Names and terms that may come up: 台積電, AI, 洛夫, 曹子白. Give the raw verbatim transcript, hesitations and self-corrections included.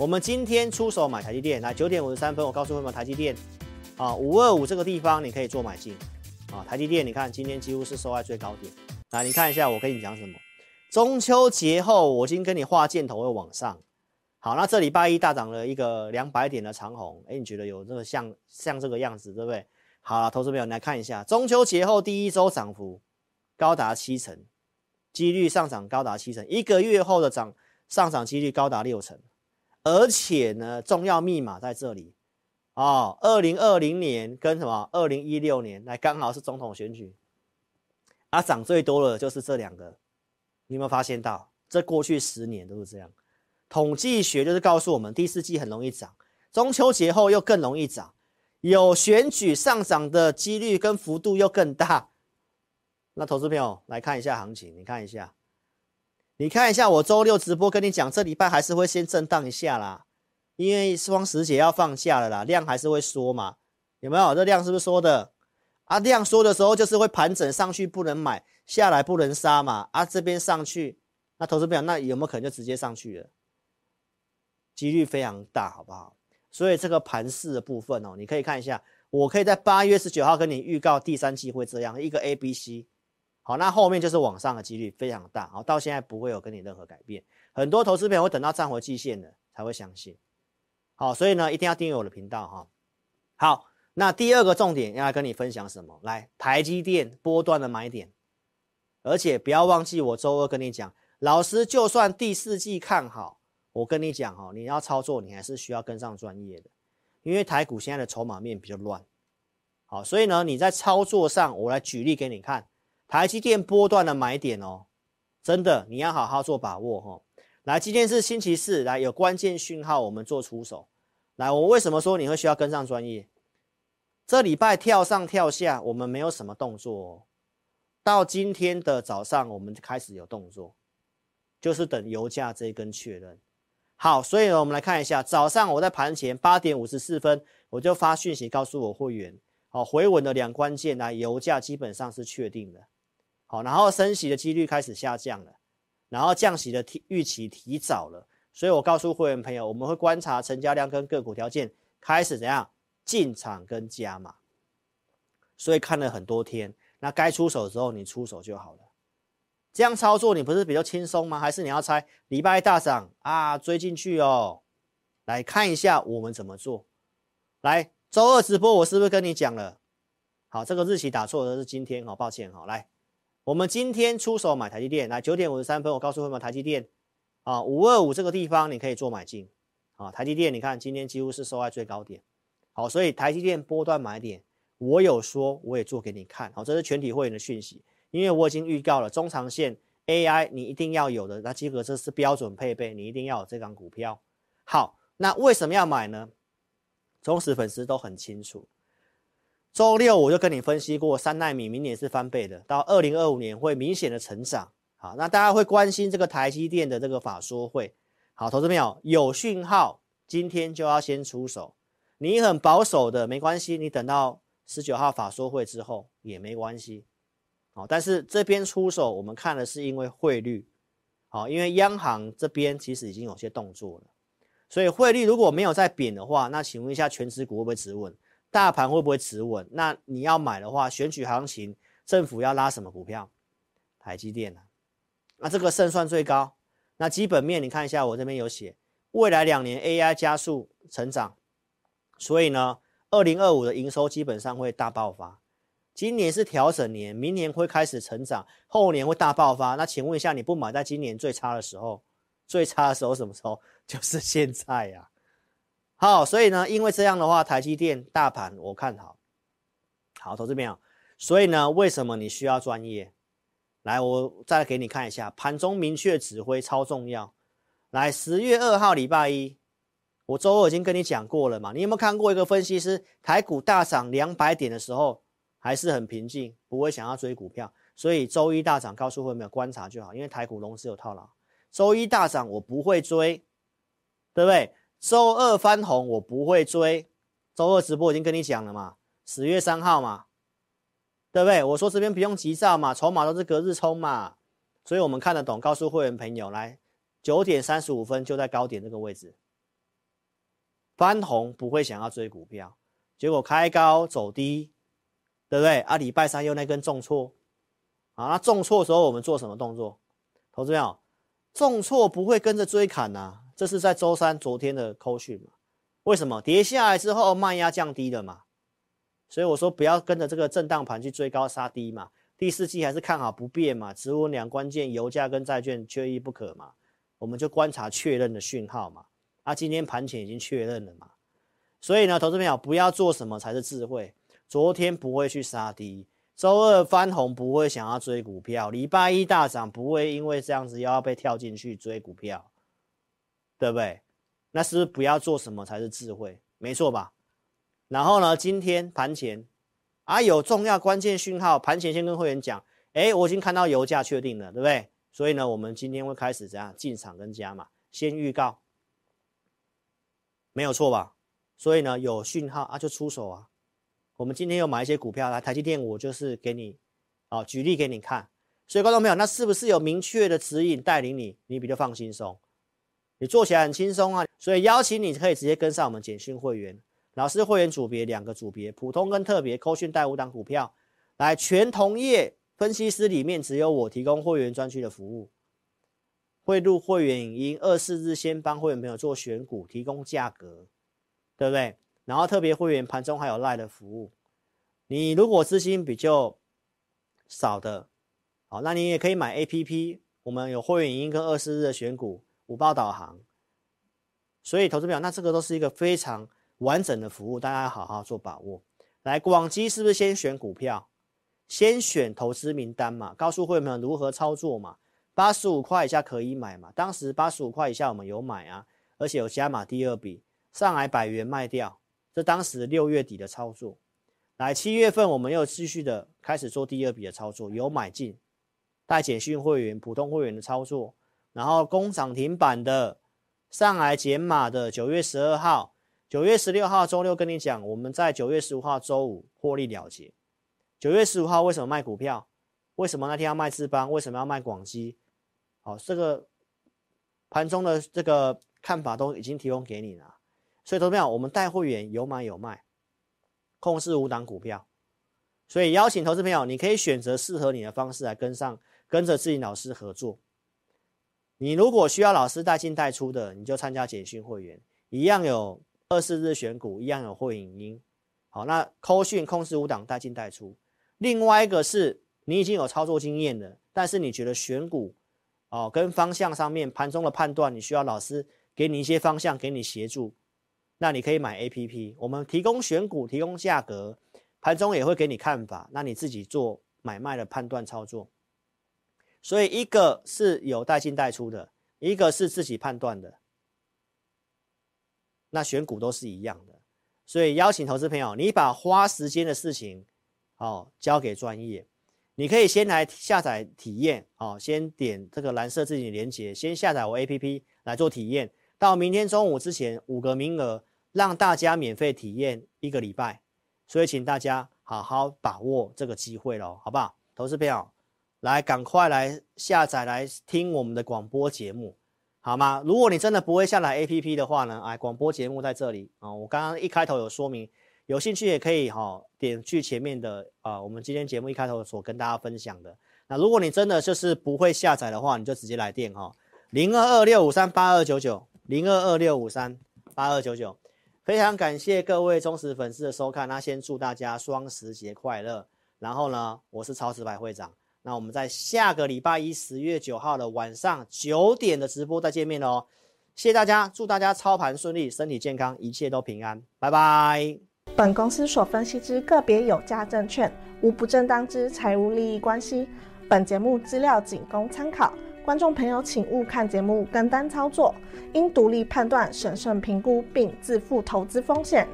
我们今天出手买台积电，来九点五十三分，我告诉你们台积电啊，五二五这个地方你可以做买进啊。台积电你看今天几乎是收在最高点，来你看一下我跟你讲什么。中秋节后我已经跟你画箭头会往上。 好，那这礼拜一大涨了一个两百点的长虹，哎，你觉得有这个像像这个样子，对不对？好啦，投资朋友，你来看一下，中秋节后第一周涨幅高达七成，几率上涨高达七成，一个月后的涨上涨几率高达六成，而且呢，重要密码在这里哦， 二零二零年跟什么二零一六年，来刚好是总统选举，啊，涨最多的就是这两个，你有没有发现到？这过去十年都是这样。 统计学就是告诉我们，第四季很容易涨，中秋节后又更容易涨，有选举上涨的几率跟幅度又更大。那投资朋友来看一下行情，你看一下，你看一下我周六直播跟你讲，这礼拜还是会先震荡一下啦，因为双十节要放假了啦，量还是会缩嘛，有没有？这量是不是缩的？啊，量缩的时候就是会盘整上去不能买，下来不能杀嘛，啊这边上去，那投资朋友那有没有可能就直接上去了？ 几率非常大，好不好？所以这个盘势的部分哦，你可以看一下，我可以在八月十九号跟你预告第三季会这样一个 A、B、C。好，那后面就是往上的几率非常大，好，到现在不会有跟你任何改变。很多投资朋友会等到站回季线的才会相信。好，所以呢，一定要订阅我的频道哈。好，那第二个重点要跟你分享什么？来，台积电波段的买点，而且不要忘记我周二跟你讲，老师就算第四季看好。 我跟你讲哦，你要操作，你还是需要跟上专业的，因为台股现在的筹码面比较乱，好，所以呢，你在操作上，我来举例给你看，台积电波段的买点哦，真的你要好好做把握哦。来，今天是星期四，来有关键讯号，我们做出手。来，我为什么说你会需要跟上专业？这礼拜跳上跳下，我们没有什么动作哦，到今天的早上，我们开始有动作，就是等油价这一根确认。 好，所以呢，我们来看一下，早上我在盘前八点五十四分，我就发讯息告诉我会员，好，回稳的两关键来，油价基本上是确定的，好，然后升息的几率开始下降了，然后降息的预期提早了，所以我告诉会员朋友，我们会观察成交量跟个股条件，开始怎样进场跟加码，所以看了很多天，那该出手的时候你出手就好了。 这样操作你不是比较轻松吗？还是你要猜礼拜一大涨啊追进去哦？来看一下我们怎么做。来，周二直播我是不是跟你讲了？好，这个日期打错的是今天哦，抱歉哦。来，我们今天出手买台积电，来九点五十三分，我告诉你们台积电啊五二五这个地方你可以做买进啊。台积电你看今天几乎是收在最高点，好，所以台积电波段买点我有说我也做给你看，好，这是全体会员的讯息。 因为我已经预告了中长线 A I， 你一定要有的，那基本这是标准配备，你一定要有这张股票。好，那为什么要买呢？忠实粉丝都很清楚。周六我就跟你分析过，三奈米明年是翻倍的，到二零二五年会明显的成长。好，那大家会关心这个台积电的这个法说会。好，投资朋友有讯号，今天就要先出手。你很保守的没关系，你等到十九号法说会之后也没关系。 好，但是这边出手，我们看的是因为汇率，好，因为央行这边其实已经有些动作了，所以汇率如果没有在贬的话，那请问一下，全指股会不会止稳？大盘会不会止稳？那你要买的话，选举行情，政府要拉什么股票？台积电啊，那这个胜算最高。那基本面你看一下，我这边有写，未来两年 A I 加速成长，所以呢， 二零二五的营收基本上会大爆发。 今年是调整年，明年会开始成长，后年会大爆发。那请问一下，你不买在今年最差的时候，最差的时候什么时候？就是现在呀、啊。好，所以呢，因为这样的话，台积电大盘我看好。好，投资朋友，所以呢，为什么你需要专业？来，我再给你看一下，盘中明确指挥超重要。来， 十月二号礼拜一，我周二已经跟你讲过了嘛。你有没有看过一个分析师，台股大涨两百点的时候？ 还是很平静，不会想要追股票，所以周一大涨，告诉会没有观察就好，因为台股龙是有套牢。周一大涨我不会追，对不对？周二翻红我不会追，周二直播已经跟你讲了嘛， 十月三号嘛，对不对？我说这边不用急躁嘛，筹码都是隔日冲嘛，所以我们看得懂，告诉会员朋友来， 九点三十五分就在高点这个位置，翻红不会想要追股票，结果开高走低，对不对？啊，礼拜三又那根重挫，啊，那重挫的时候我们做什么动作？投资朋友，重挫不会跟着追砍啊，这是在周三昨天的扣讯嘛？为什么？跌下来之后卖压降低了嘛，所以我说不要跟着这个震荡盘去追高杀低嘛。第四季还是看好不变嘛，只有两关键油价跟债券缺一不可嘛，我们就观察确认的讯号嘛。啊，今天盘前已经确认了嘛，所以呢，投资朋友不要做什么才是智慧。昨天不会去杀低，周二翻红不会想要追股票，礼拜一大涨不会因为这样子要被跳进去追股票，对不对？那是不是不要做什么才是智慧？没错吧？然后呢，今天盘前啊有重要关键讯号，盘前先跟会员讲，哎，我已经看到油价确定了，对不对？所以呢，我们今天会开始怎样进场跟加码，先预告，没有错吧？所以呢，有讯号啊就出手啊。我们今天又买一些股票来，台积电我就是给你，啊，举例给你看。所以观众朋友，那是不是有明确的指引带领你，你比较放轻松？你做起来很轻松啊，所以邀请你可以直接跟上我们简讯会员，老师会员组别两个组别，普通跟特别，扣讯带五档股票，来全同业分析师里面只有我提供会员专区的服务，会录会员影音，二四日先帮会员朋友做选股，提供价格，对不对？然后特别会员盘中还有 LINE 的服务，你如果资金比较少的，好，那你也可以买 A P P， 我们有会员影音跟二四日的选股。五报导航，所以投资朋友，那这个都是一个非常完整的服务，大家要好好做把握。来，广基是不是先选股票，先选投资名单嘛？告诉会员们如何操作嘛？八十五块以下可以买嘛？当时八十五块以下我们有买啊，而且有加码第二笔，上来百元卖掉，这当时六月底的操作。来，七月份我们又继续的开始做第二笔的操作，有买进，带简讯会员、普通会员的操作。然后工厂停板的上来减码的九月十二号九月十六号周六跟你讲，我们在九月十五号周五获利了结。九月十五号为什么卖股票，为什么那天要卖智邦，为什么要卖广基，好，这个盘中的这个看法都已经提供给你了。所以投资朋友，我们带会员有买有卖，控制五档股票，所以邀请投资朋友你可以选择适合你的方式来跟上，跟着志霖老师合作。你如果需要老师带进带出的，你就参加简讯会员，一样有二四日选股，一样有会影音。好，那扣讯控制五档带进带出。另外一个是你已经有操作经验的，但是你觉得选股哦跟方向上面盘中的判断，你需要老师给你一些方向，给你协助，那你可以买 A P P， 我们提供选股，提供价格，盘中也会给你看法，那你自己做买卖的判断操作。所以一个是有带进带出的，一个是自己判断的，那选股都是一样的。所以邀请投资朋友，你把花时间的事情哦交给专业，你可以先来下载体验哦，先点这个蓝色自己的连结，先下载我 A P P 来做体验，到明天中午之前五个名额让大家免费体验一个礼拜，所以请大家好好把握这个机会咯，好不好？投资朋友来，赶快来下载来听我们的广播节目，好吗？如果你真的不会下载 A P P 的话呢，哎，广播节目在这里啊、哦，我刚刚一开头有说明，有兴趣也可以哈、哦、点去前面的啊、呃，我们今天节目一开头所跟大家分享的。那如果你真的就是不会下载的话，你就直接来电哈，零二二六五三八二九九，零二二六五三八二九九。非常感谢各位忠实粉丝的收看，那先祝大家双十节快乐。然后呢，我是曹子白会长。那我们在下个礼拜一十月九号的晚上九点的直播再见面哦，谢谢大家，祝大家操盘顺利，身体健康，一切都平安，拜拜。本公司所分析之个别有价证券，无不正当之财务利益关系。本节目资料仅供参考，观众朋友请勿看节目跟单操作，应独立判断、审慎评估并自负投资风险。